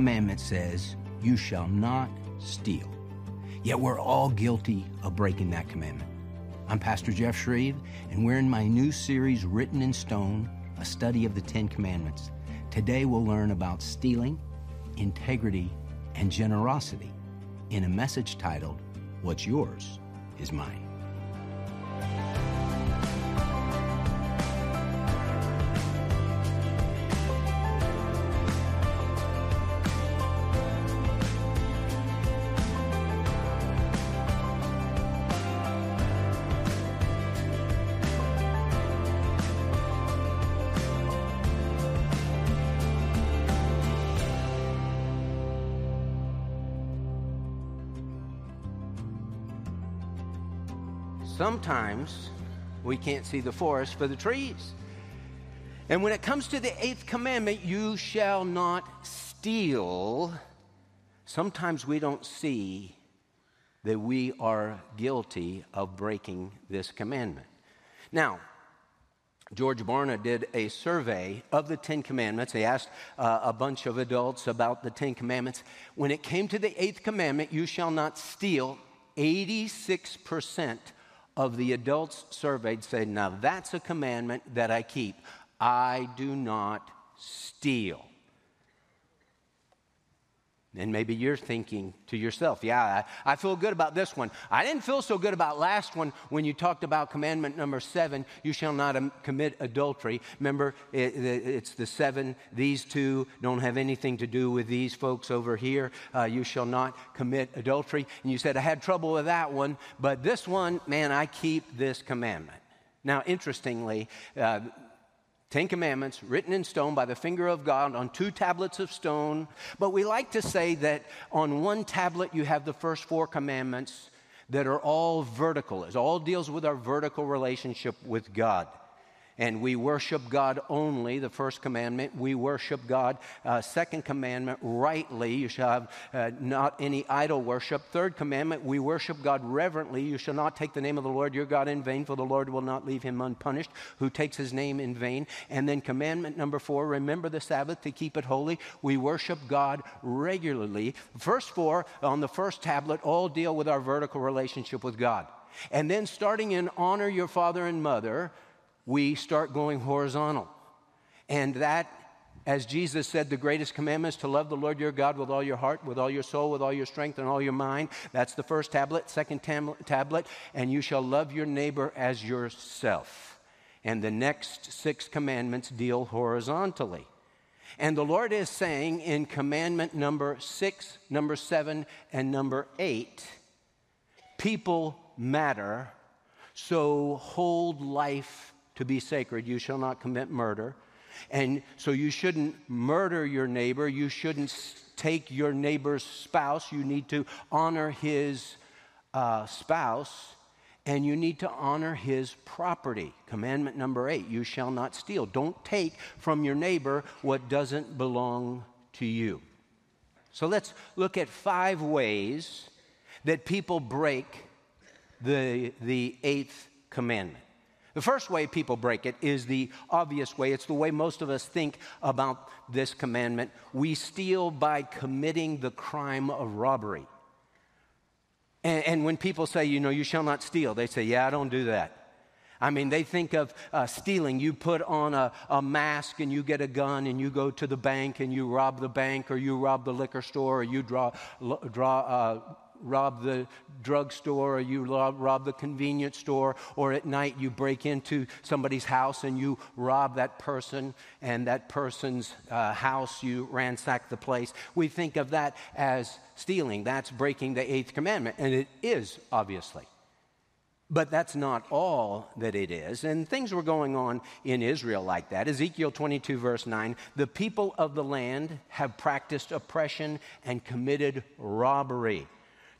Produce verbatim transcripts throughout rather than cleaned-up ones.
Commandment says, you shall not steal. Yet we're all guilty of breaking that commandment. I'm Pastor Jeff Schreve, and we're in my new series, Written in Stone, a study of the Ten Commandments. Today we'll learn about stealing, integrity, and generosity in a message titled, What's Yours is Mine. Sometimes we can't see the forest for the trees. And when it comes to the eighth commandment, you shall not steal, sometimes we don't see that we are guilty of breaking this commandment. Now, George Barna did a survey of the Ten Commandments. He asked uh, a bunch of adults about the Ten Commandments. When it came to the eighth commandment, you shall not steal, eighty-six percent of the adults surveyed said, now that's a commandment that I keep. I do not steal. And maybe you're thinking to yourself, yeah, I, I feel good about this one. I didn't feel so good about last one when you talked about commandment number seven, you shall not um, commit adultery. Remember, it, it, it's the seven, these two don't have anything to do with these folks over here. Uh, you shall not commit adultery. And you said, I had trouble with that one, but this one, man, I keep this commandment. Now, interestingly, uh, Ten Commandments written in stone by the finger of God on two tablets of stone. But we like to say that on one tablet you have the first four commandments that are all vertical. It all deals with our vertical relationship with God. And we worship God only, the first commandment. We worship God, uh, second commandment, rightly. You shall have uh, not any idol worship. Third commandment, we worship God reverently. You shall not take the name of the Lord your God in vain, for the Lord will not leave him unpunished who takes his name in vain. And then commandment number four, remember the Sabbath to keep it holy. We worship God regularly. First four on the first tablet all deal with our vertical relationship with God. And then starting in honor your father and mother, we start going horizontal. And that, as Jesus said, the greatest commandment is to love the Lord your God with all your heart, with all your soul, with all your strength, and all your mind. That's the first tablet. Second tam- tablet, and you shall love your neighbor as yourself. And the next six commandments deal horizontally. And the Lord is saying in commandment number six, number seven, and number eight, people matter, so hold life to be sacred. You shall not commit murder. And so you shouldn't murder your neighbor. You shouldn't take your neighbor's spouse. You need to honor his uh, spouse. And you need to honor his property. Commandment number eight, you shall not steal. Don't take from your neighbor what doesn't belong to you. So let's look at five ways that people break the, the eighth commandment. The first way people break it is the obvious way. It's the way most of us think about this commandment. We steal by committing the crime of robbery. And, and when people say, you know, you shall not steal, they say, yeah, I don't do that. I mean, they think of uh, stealing. You put on a, a mask and you get a gun and you go to the bank and you rob the bank or you rob the liquor store or you draw, draw uh rob the drugstore, or you rob, rob the convenience store, or at night you break into somebody's house and you rob that person and that person's uh, house, you ransack the place. We think of that as stealing. That's breaking the eighth commandment, and it is, obviously. But that's not all that it is. And things were going on in Israel like that. Ezekiel twenty-two, verse nine, the people of the land have practiced oppression and committed robbery.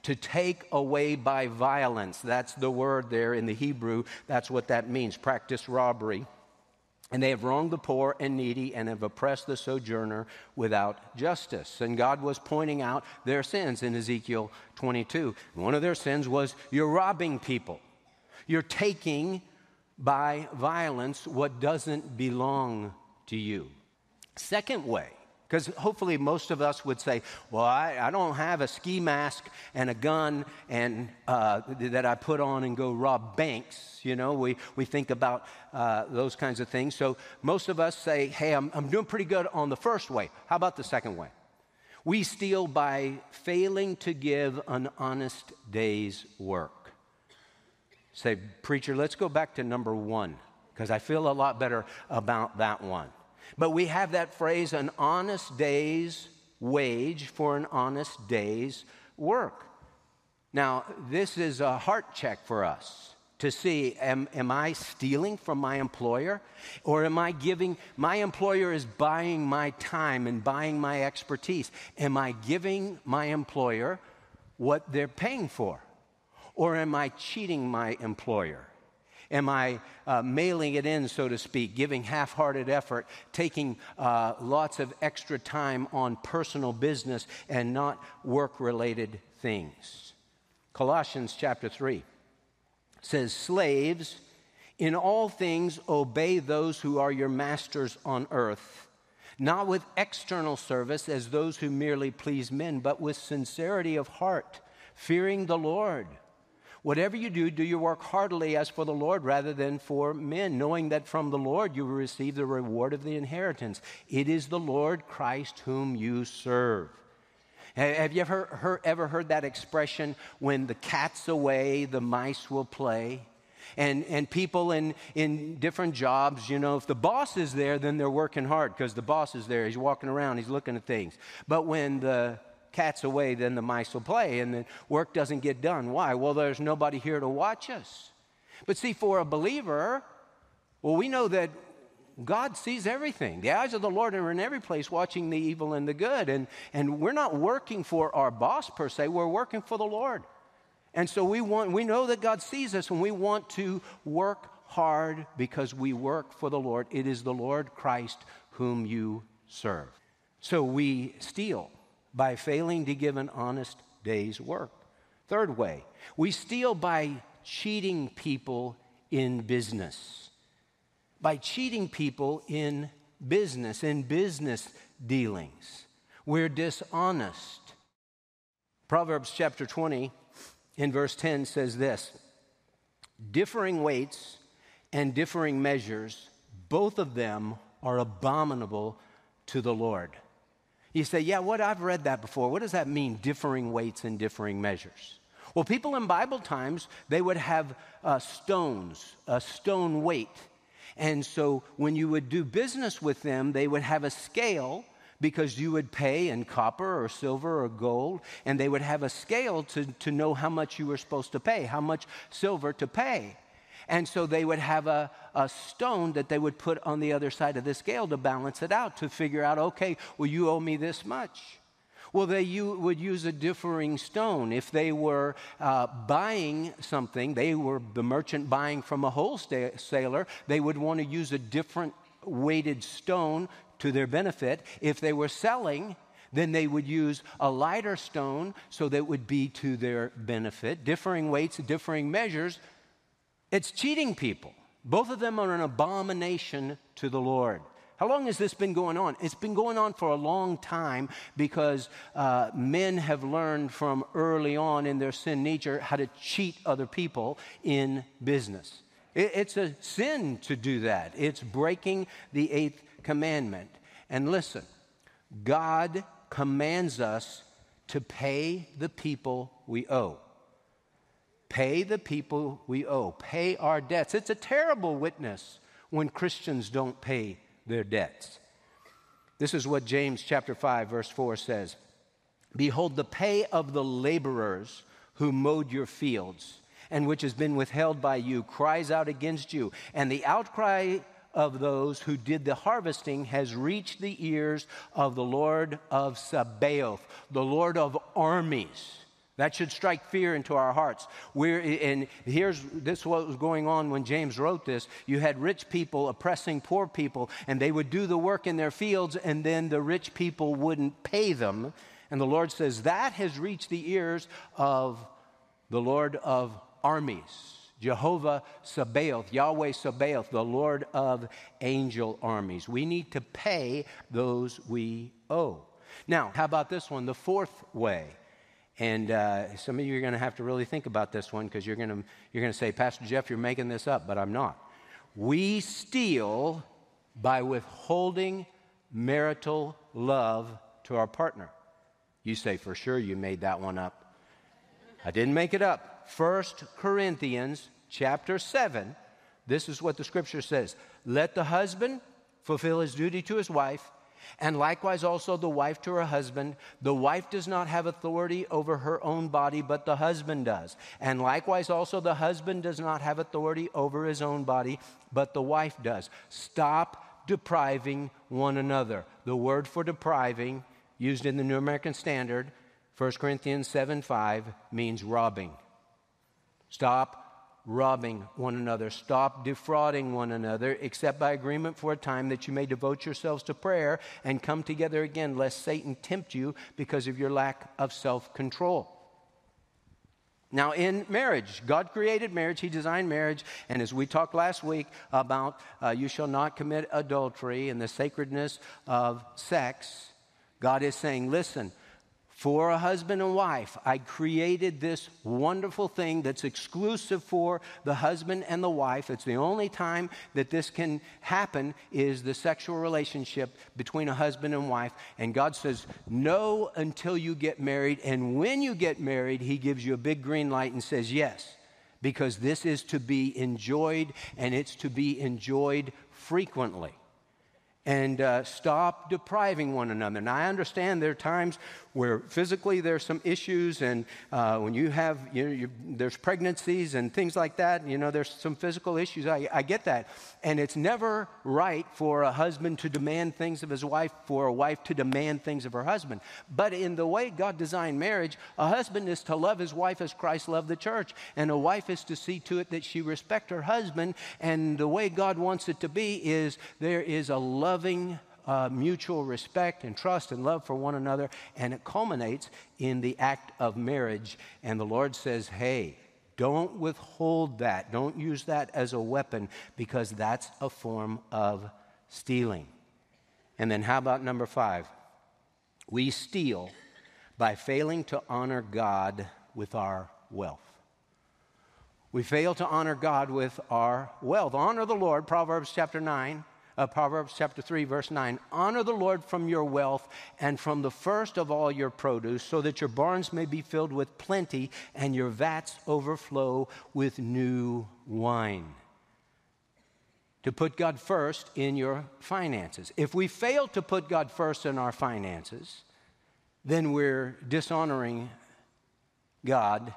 To take away by violence. That's the word there in the Hebrew. That's what that means. Practice robbery. And they have wronged the poor and needy and have oppressed the sojourner without justice. And God was pointing out their sins in Ezekiel twenty-two. One of their sins was you're robbing people. You're taking by violence what doesn't belong to you. Second way Because hopefully most of us would say, well, I, I don't have a ski mask and a gun and uh, that I put on and go rob banks. You know, we, we think about uh, those kinds of things. So most of us say, hey, I'm, I'm doing pretty good on the first way. How about the second way? We steal by failing to give an honest day's work. Say, preacher, let's go back to number one, because I feel a lot better about that one. But we have that phrase, an honest day's wage for an honest day's work. Now, this is a heart check for us to see, am, am I stealing from my employer? Or am I giving, my employer is buying my time and buying my expertise. Am I giving my employer what they're paying for? Or am I cheating my employer? Am I uh, mailing it in, so to speak, giving half-hearted effort, taking uh, lots of extra time on personal business and not work-related things? Colossians chapter three says, slaves, in all things obey those who are your masters on earth, not with external service as those who merely please men, but with sincerity of heart, fearing the Lord. Whatever you do, do your work heartily as for the Lord rather than for men, knowing that from the Lord you will receive the reward of the inheritance. It is the Lord Christ whom you serve. Have you ever, ever heard that expression, when the cat's away, the mice will play? And and people in, in different jobs, you know, if the boss is there, then they're working hard because the boss is there. He's walking around. He's looking at things. But when the cat's away, then the mice will play, and the work doesn't get done. Why? Well, there's nobody here to watch us. But see, for a believer, well, we know that God sees everything. The eyes of the Lord are in every place, watching the evil and the good. And, and we're not working for our boss, per se. We're working for the Lord. And so we want, we know that God sees us, and we want to work hard because we work for the Lord. It is the Lord Christ whom you serve. So we steal by failing to give an honest day's work. Third way, we steal by cheating people in business. By cheating people in business, in business dealings. We're dishonest. Proverbs chapter twenty in verse ten says this, differing weights and differing measures, both of them are abominable to the Lord. You say, yeah, what, I've read that before. What does that mean, differing weights and differing measures? Well, people in Bible times, they would have uh, stones, a stone weight. And so when you would do business with them, they would have a scale, because you would pay in copper or silver or gold, and they would have a scale to, to know how much you were supposed to pay, how much silver to pay. And so they would have a, a stone that they would put on the other side of the scale to balance it out, to figure out, okay, well, you owe me this much. Well, they you, would use a differing stone. If they were uh, buying something, they were the merchant buying from a wholesaler, they would want to use a different weighted stone to their benefit. If they were selling, then they would use a lighter stone, so that would be to their benefit. Differing weights, differing measures. It's cheating people. Both of them are an abomination to the Lord. How long has this been going on? It's been going on for a long time, because uh, men have learned from early on in their sin nature how to cheat other people in business. It, it's a sin to do that. It's breaking the eighth commandment. And listen, God commands us to pay the people we owe. Pay the people we owe. Pay our debts. It's a terrible witness when Christians don't pay their debts. This is what James chapter five, verse four says. Behold, the pay of the laborers who mowed your fields, and which has been withheld by you, cries out against you. And the outcry of those who did the harvesting has reached the ears of the Lord of Sabaoth, the Lord of armies. That should strike fear into our hearts. We're, and here's this what was going on when James wrote this. You had rich people oppressing poor people, and they would do the work in their fields, and then the rich people wouldn't pay them. And the Lord says, that has reached the ears of the Lord of armies. Jehovah Sabaoth, Yahweh Sabaoth, the Lord of angel armies. We need to pay those we owe. Now, how about this one, the fourth way? And uh, some of you are going to have to really think about this one, because you're going to you're going to say, Pastor Jeff, you're making this up, but I'm not. We steal by withholding marital love to our partner. You say, for sure you made that one up. I didn't make it up. First Corinthians chapter seven, this is what the scripture says. Let the husband fulfill his duty to his wife, and likewise also the wife to her husband. The wife does not have authority over her own body, but the husband does. And likewise also the husband does not have authority over his own body, but the wife does. Stop depriving one another. The word for depriving, used in the New American Standard, First Corinthians seven five, means robbing. Stop robbing one another. Stop defrauding one another, except by agreement for a time, that you may devote yourselves to prayer and come together again, lest Satan tempt you because of your lack of self-control. Now, in marriage, God created marriage. He designed marriage. And as we talked last week about uh, you shall not commit adultery and the sacredness of sex, God is saying, listen, for a husband and wife, I created this wonderful thing that's exclusive for the husband and the wife. It's the only time that this can happen, is the sexual relationship between a husband and wife. And God says, no, until you get married. And when you get married, he gives you a big green light and says yes, because this is to be enjoyed, and it's to be enjoyed frequently. And uh, stop depriving one another. And I understand there are times where physically there's some issues, and uh, when you have, you know, you, there's pregnancies and things like that, you know, there's some physical issues. I, I get that. And it's never right for a husband to demand things of his wife, for a wife to demand things of her husband. But in the way God designed marriage, a husband is to love his wife as Christ loved the church, and a wife is to see to it that she respect her husband. And the way God wants it to be is there is a love. Loving uh, mutual respect and trust and love for one another, and it culminates in the act of marriage. And the Lord says, hey, don't withhold that. Don't use that as a weapon, because that's a form of stealing. And then how about number five? We steal by failing to honor God with our wealth. We fail to honor God with our wealth. Honor the Lord, Proverbs chapter nine. Uh, Proverbs chapter three, verse nine, honor the Lord from your wealth and from the first of all your produce, so that your barns may be filled with plenty and your vats overflow with new wine. To put God first in your finances. If we fail to put God first in our finances, then we're dishonoring God.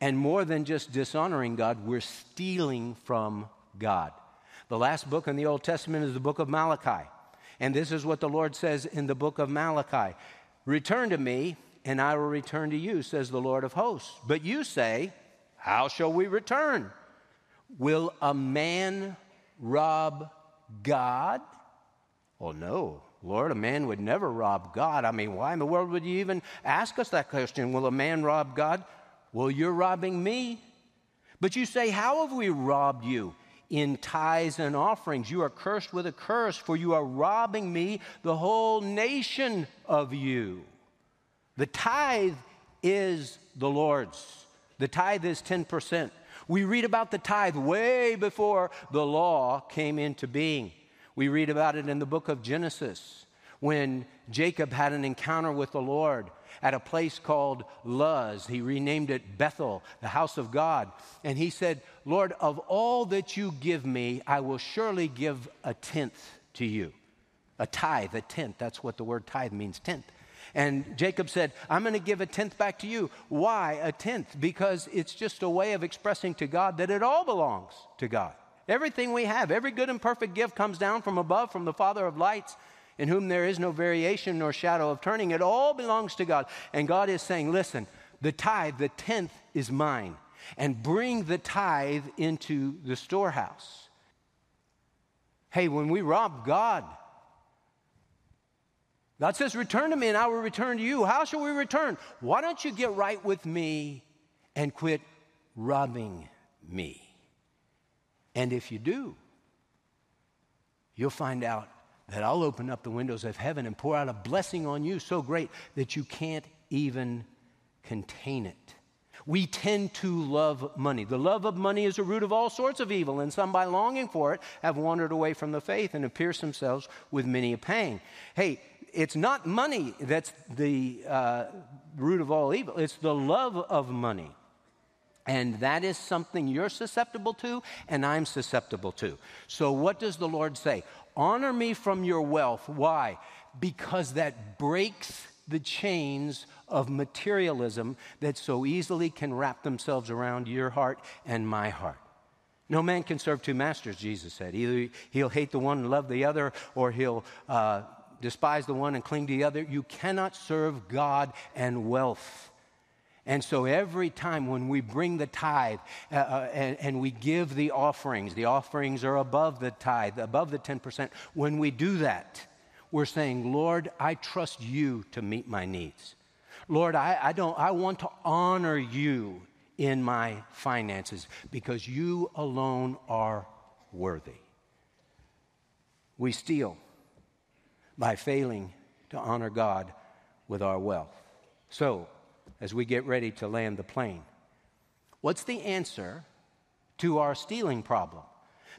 And more than just dishonoring God, we're stealing from God. The last book in the Old Testament is the book of Malachi. And this is what the Lord says in the book of Malachi. Return to me, and I will return to you, says the Lord of hosts. But you say, how shall we return? Will a man rob God? Well, no, Lord, a man would never rob God. I mean, why in the world would you even ask us that question? Will a man rob God? Well, you're robbing me. But you say, how have we robbed you? In tithes and offerings. You are cursed with a curse, for you are robbing me, the whole nation, of you. The tithe is the Lord's. The tithe is ten percent. We read about the tithe way before the law came into being. We read about it in the book of Genesis, when Jacob had an encounter with the Lord at a place called Luz. He renamed it Bethel, the house of God. And he said, Lord, of all that you give me, I will surely give a tenth to you. A tithe, a tenth. That's what the word tithe means, tenth. And Jacob said, I'm going to give a tenth back to you. Why a tenth? Because it's just a way of expressing to God that it all belongs to God. Everything we have, every good and perfect gift comes down from above, from the Father of lights, in whom there is no variation nor shadow of turning. It all belongs to God. And God is saying, listen, the tithe, the tenth, is mine. And bring the tithe into the storehouse. Hey, when we rob God, God says, return to me and I will return to you. How shall we return? Why don't you get right with me and quit robbing me. And if you do, you'll find out that I'll open up the windows of heaven and pour out a blessing on you so great that you can't even contain it. We tend to love money. The love of money is a root of all sorts of evil, and some by longing for it have wandered away from the faith and have pierced themselves with many a pang. Hey, it's not money that's the uh, root of all evil. It's the love of money. And that is something you're susceptible to and I'm susceptible to. So what does the Lord say? Honor me from your wealth. Why? Because that breaks the chains of materialism that so easily can wrap themselves around your heart and my heart. No man can serve two masters, Jesus said. Either he'll hate the one and love the other, or he'll uh, despise the one and cling to the other. You cannot serve God and wealth. And so every time when we bring the tithe uh, and, and we give the offerings, the offerings are above the tithe, above the ten percent. When we do that, we're saying, Lord, I trust you to meet my needs. Lord, I, I don't. I want to honor you in my finances because you alone are worthy. We steal by failing to honor God with our wealth. So, as we get ready to land the plane, what's the answer to our stealing problem?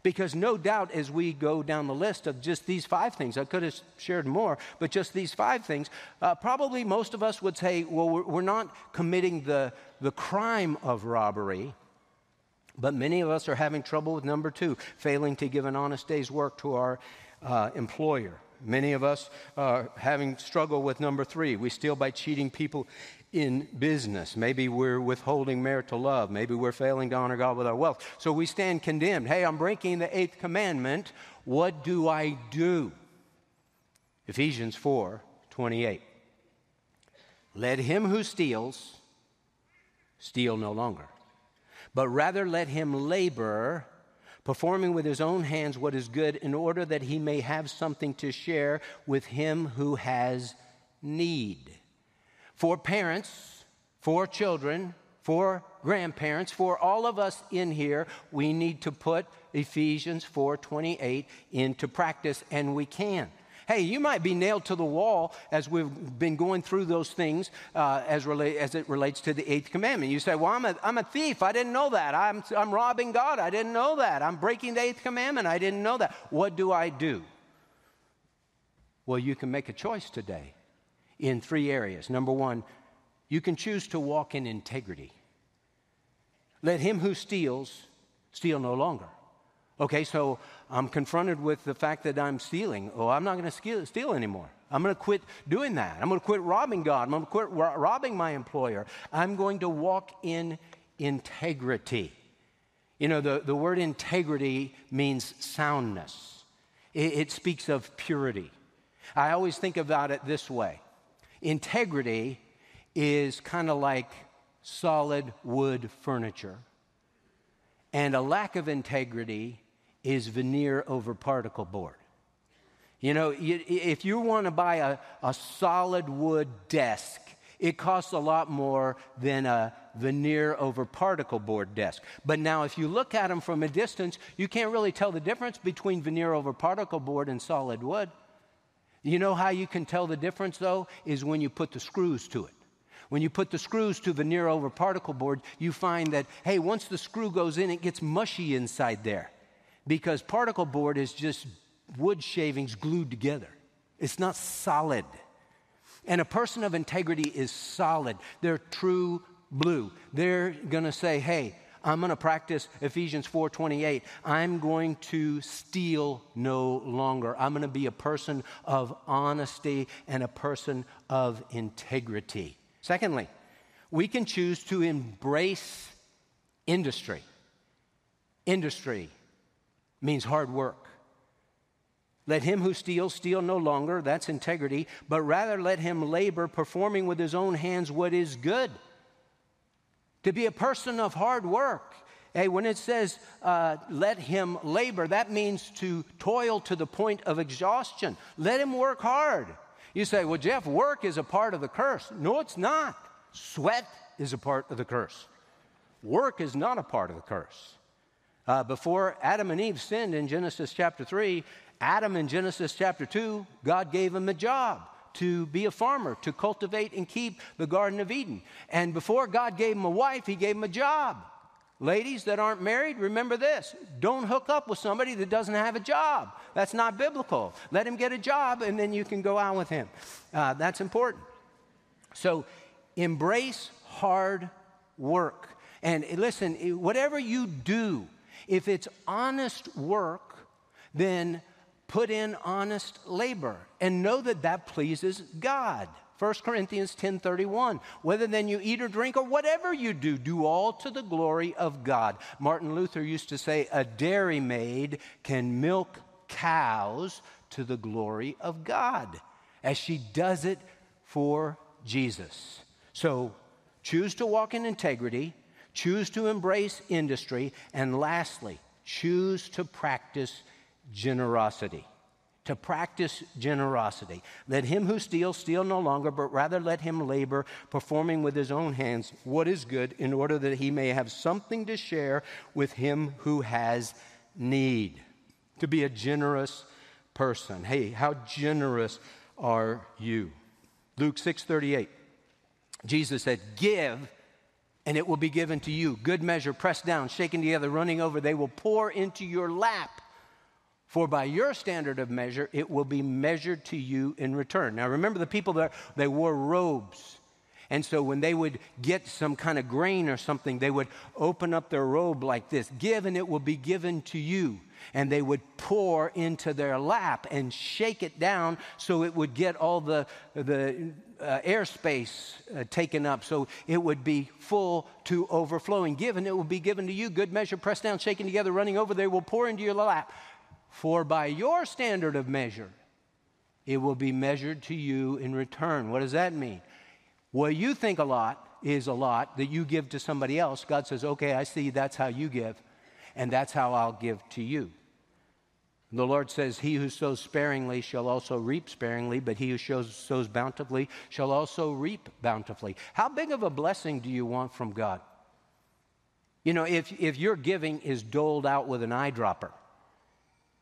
Because no doubt as we go down the list of just these five things, I could have shared more, but just these five things, uh, probably most of us would say, well, we're, we're not committing the, the crime of robbery, but many of us are having trouble with number two, failing to give an honest day's work to our uh, employer. Many of us are having struggle with number three. We steal by cheating people in business. Maybe we're withholding marital love. Maybe we're failing to honor God with our wealth. So we stand condemned. Hey, I'm breaking the eighth commandment. What do I do? Ephesians four twenty-eight. Let him who steals, steal no longer, but rather let him labor, performing with his own hands what is good, in order that he may have something to share with him who has need. For parents, for children, for grandparents, for all of us in here, we need to put Ephesians four twenty-eight into practice, and we can. Hey, you might be nailed to the wall as we've been going through those things uh, as, relate, as it relates to the eighth commandment. You say, well, I'm a, I'm a thief. I didn't know that. I'm, I'm robbing God. I didn't know that. I'm breaking the eighth commandment. I didn't know that. What do I do? Well, you can make a choice today in three areas. Number one, you can choose to walk in integrity. Let him who steals, steal no longer. Okay, so I'm confronted with the fact that I'm stealing. Oh, I'm not going to steal anymore. I'm going to quit doing that. I'm going to quit robbing God. I'm going to quit ro- robbing my employer. I'm going to walk in integrity. You know, the, the word integrity means soundness. It, it speaks of purity. I always think about it this way. Integrity is kind of like solid wood furniture. And a lack of integrity is veneer over particle board. You know, you, if you want to buy a, a solid wood desk, it costs a lot more than a veneer over particle board desk. But now if you look at them from a distance, you can't really tell the difference between veneer over particle board and solid wood. You know how you can tell the difference, though, is when you put the screws to it. When you put the screws to veneer over particle board, you find that, hey, once the screw goes in, it gets mushy inside there because particle board is just wood shavings glued together. It's not solid. And a person of integrity is solid. They're true blue. They're going to say, hey, I'm going to practice Ephesians four twenty-eight. I'm going to steal no longer. I'm going to be a person of honesty and a person of integrity. Secondly, we can choose to embrace industry. Industry means hard work. Let him who steals, steal no longer. That's integrity. But rather let him labor, performing with his own hands what is good. To be a person of hard work. Hey, when it says uh, let him labor, that means to toil to the point of exhaustion. Let him work hard. You say, well, Jeff, work is a part of the curse. No, it's not. Sweat is a part of the curse. Work is not a part of the curse. Uh, before Adam and Eve sinned in Genesis chapter three, Adam in Genesis chapter two, God gave him a job to be a farmer, to cultivate and keep the Garden of Eden. And before God gave him a wife, he gave him a job. Ladies that aren't married, remember this. Don't hook up with somebody that doesn't have a job. That's not biblical. Let him get a job, and then you can go out with him. Uh, that's important. So embrace hard work. And listen, whatever you do, if it's honest work, then put in honest labor and know that that pleases God. First Corinthians ten thirty-one, whether then you eat or drink or whatever you do, do all to the glory of God. Martin Luther used to say, a dairymaid can milk cows to the glory of God as she does it for Jesus. So choose to walk in integrity, choose to embrace industry, and lastly, choose to practice generosity. To practice generosity. Let him who steals steal no longer, but rather let him labor, performing with his own hands what is good, in order that he may have something to share with him who has need. To be a generous person. Hey, how generous are you? Luke six thirty-eight, Jesus said, give, and it will be given to you. Good measure, pressed down, shaken together, running over, they will pour into your lap. For by your standard of measure, it will be measured to you in return. Now, remember the people there, they wore robes. And so when they would get some kind of grain or something, they would open up their robe like this. Give, and it will be given to you. And they would pour into their lap and shake it down so it would get all the, the uh, airspace uh, taken up. So it would be full to overflowing. Give, and it will be given to you. Good measure, pressed down, shaken together, running over. They will pour into your lap. For by your standard of measure, it will be measured to you in return. What does that mean? What you think a lot is a lot that you give to somebody else. God says, okay, I see that's how you give, and that's how I'll give to you. The Lord says, he who sows sparingly shall also reap sparingly, but he who sows bountifully shall also reap bountifully. How big of a blessing do you want from God? You know, if, if your giving is doled out with an eyedropper,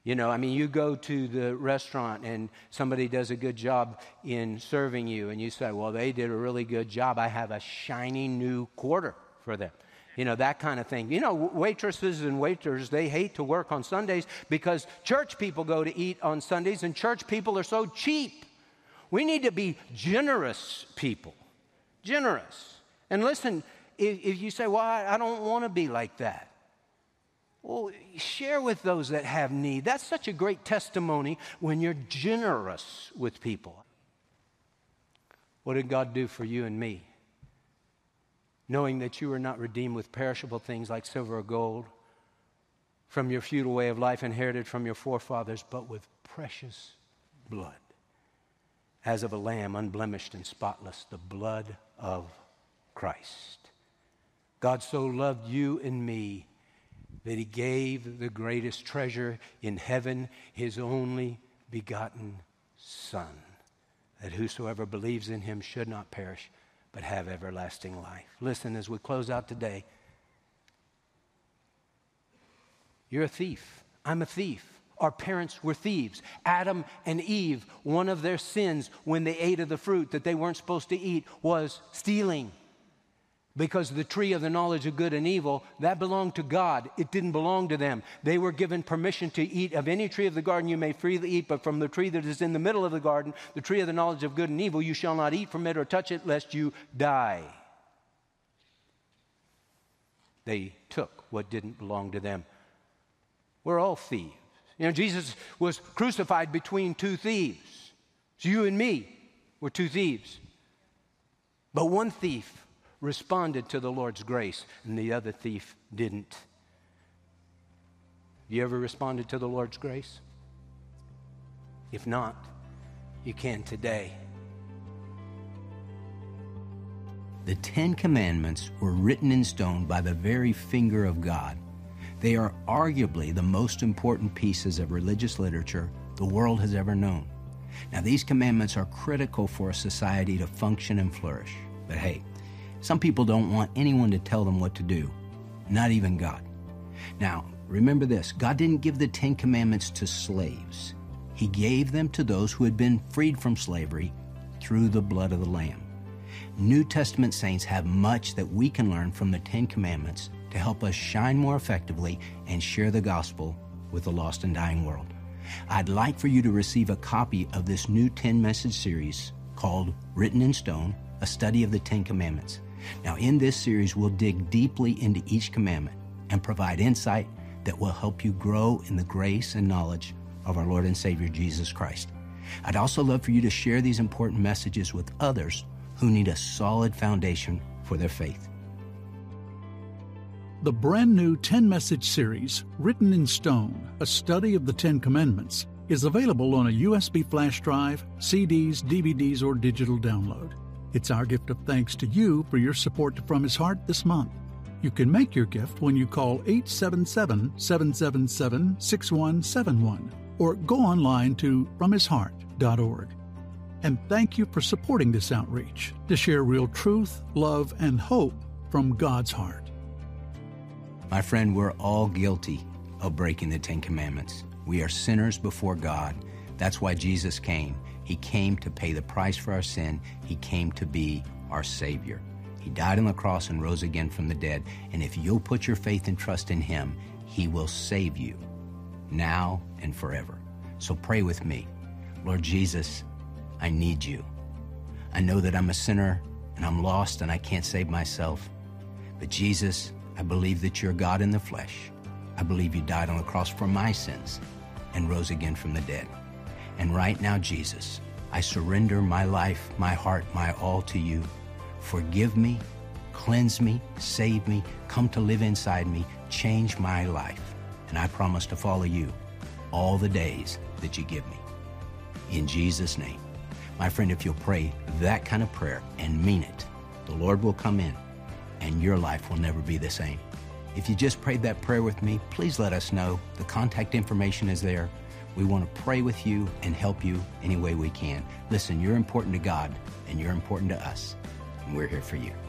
you know, I mean, you go to the restaurant and somebody does a good job in serving you, and you say, well, they did a really good job. I have a shiny new quarter for them. You know, that kind of thing. You know, waitresses and waiters, they hate to work on Sundays because church people go to eat on Sundays, and church people are so cheap. We need to be generous people, generous. And listen, if, if you say, well, I don't want to be like that. Well, share with those that have need. That's such a great testimony when you're generous with people. What did God do for you and me? Knowing that you were not redeemed with perishable things like silver or gold from your futile way of life inherited from your forefathers, but with precious blood, as of a lamb unblemished and spotless, the blood of Christ. God so loved you and me that he gave the greatest treasure in heaven, his only begotten Son, that whosoever believes in him should not perish, but have everlasting life. Listen, as we close out today, you're a thief. I'm a thief. Our parents were thieves. Adam and Eve, one of their sins when they ate of the fruit that they weren't supposed to eat was stealing. Because the tree of the knowledge of good and evil, that belonged to God. It didn't belong to them. They were given permission to eat of any tree of the garden you may freely eat, but from the tree that is in the middle of the garden, the tree of the knowledge of good and evil, you shall not eat from it or touch it, lest you die. They took what didn't belong to them. We're all thieves. You know, Jesus was crucified between two thieves. So you and me were two thieves. But one thief responded to the Lord's grace, and the other thief didn't. You ever responded to the Lord's grace? If not, you can today. The Ten Commandments were written in stone by the very finger of God. They are arguably the most important pieces of religious literature the world has ever known. Now, these commandments are critical for a society to function and flourish. But hey, some people don't want anyone to tell them what to do, not even God. Now, Remember this, God didn't give the Ten Commandments to slaves. He gave them to those who had been freed from slavery through the blood of the Lamb. New Testament saints have much that we can learn from the Ten Commandments to help us shine more effectively and share the gospel with the lost and dying world. I'd like for you to receive a copy of this new ten-message series called Written in Stone, a study of the Ten Commandments. Now, in this series, we'll dig deeply into each commandment and provide insight that will help you grow in the grace and knowledge of our Lord and Savior, Jesus Christ. I'd also love for you to share these important messages with others who need a solid foundation for their faith. The brand new ten-message series, Written in Stone, a study of the Ten Commandments, is available on a U S B flash drive, C Ds, D V Ds, or digital download. It's our gift of thanks to you for your support to From His Heart this month. You can make your gift when you call eight seven seven, seven seven seven, six one seven one or go online to from his heart dot org. And thank you for supporting this outreach to share real truth, love, and hope from God's heart. My friend, we're all guilty of breaking the Ten Commandments. We are sinners before God. That's why Jesus came. He came to pay the price for our sin. He came to be our Savior. He died on the cross and rose again from the dead. And if you'll put your faith and trust in Him, He will save you now and forever. So pray with me. Lord Jesus, I need you. I know that I'm a sinner and I'm lost and I can't save myself. But Jesus, I believe that you're God in the flesh. I believe you died on the cross for my sins and rose again from the dead. And right now, Jesus, I surrender my life, my heart, my all to you. Forgive me, cleanse me, save me, come to live inside me, change my life. And I promise to follow you all the days that you give me. In Jesus' name. My friend, if you'll pray that kind of prayer and mean it, the Lord will come in and your life will never be the same. If you just prayed that prayer with me, please let us know. The contact information is there. We want to pray with you and help you any way we can. Listen, you're important to God and you're important to us, and we're here for you.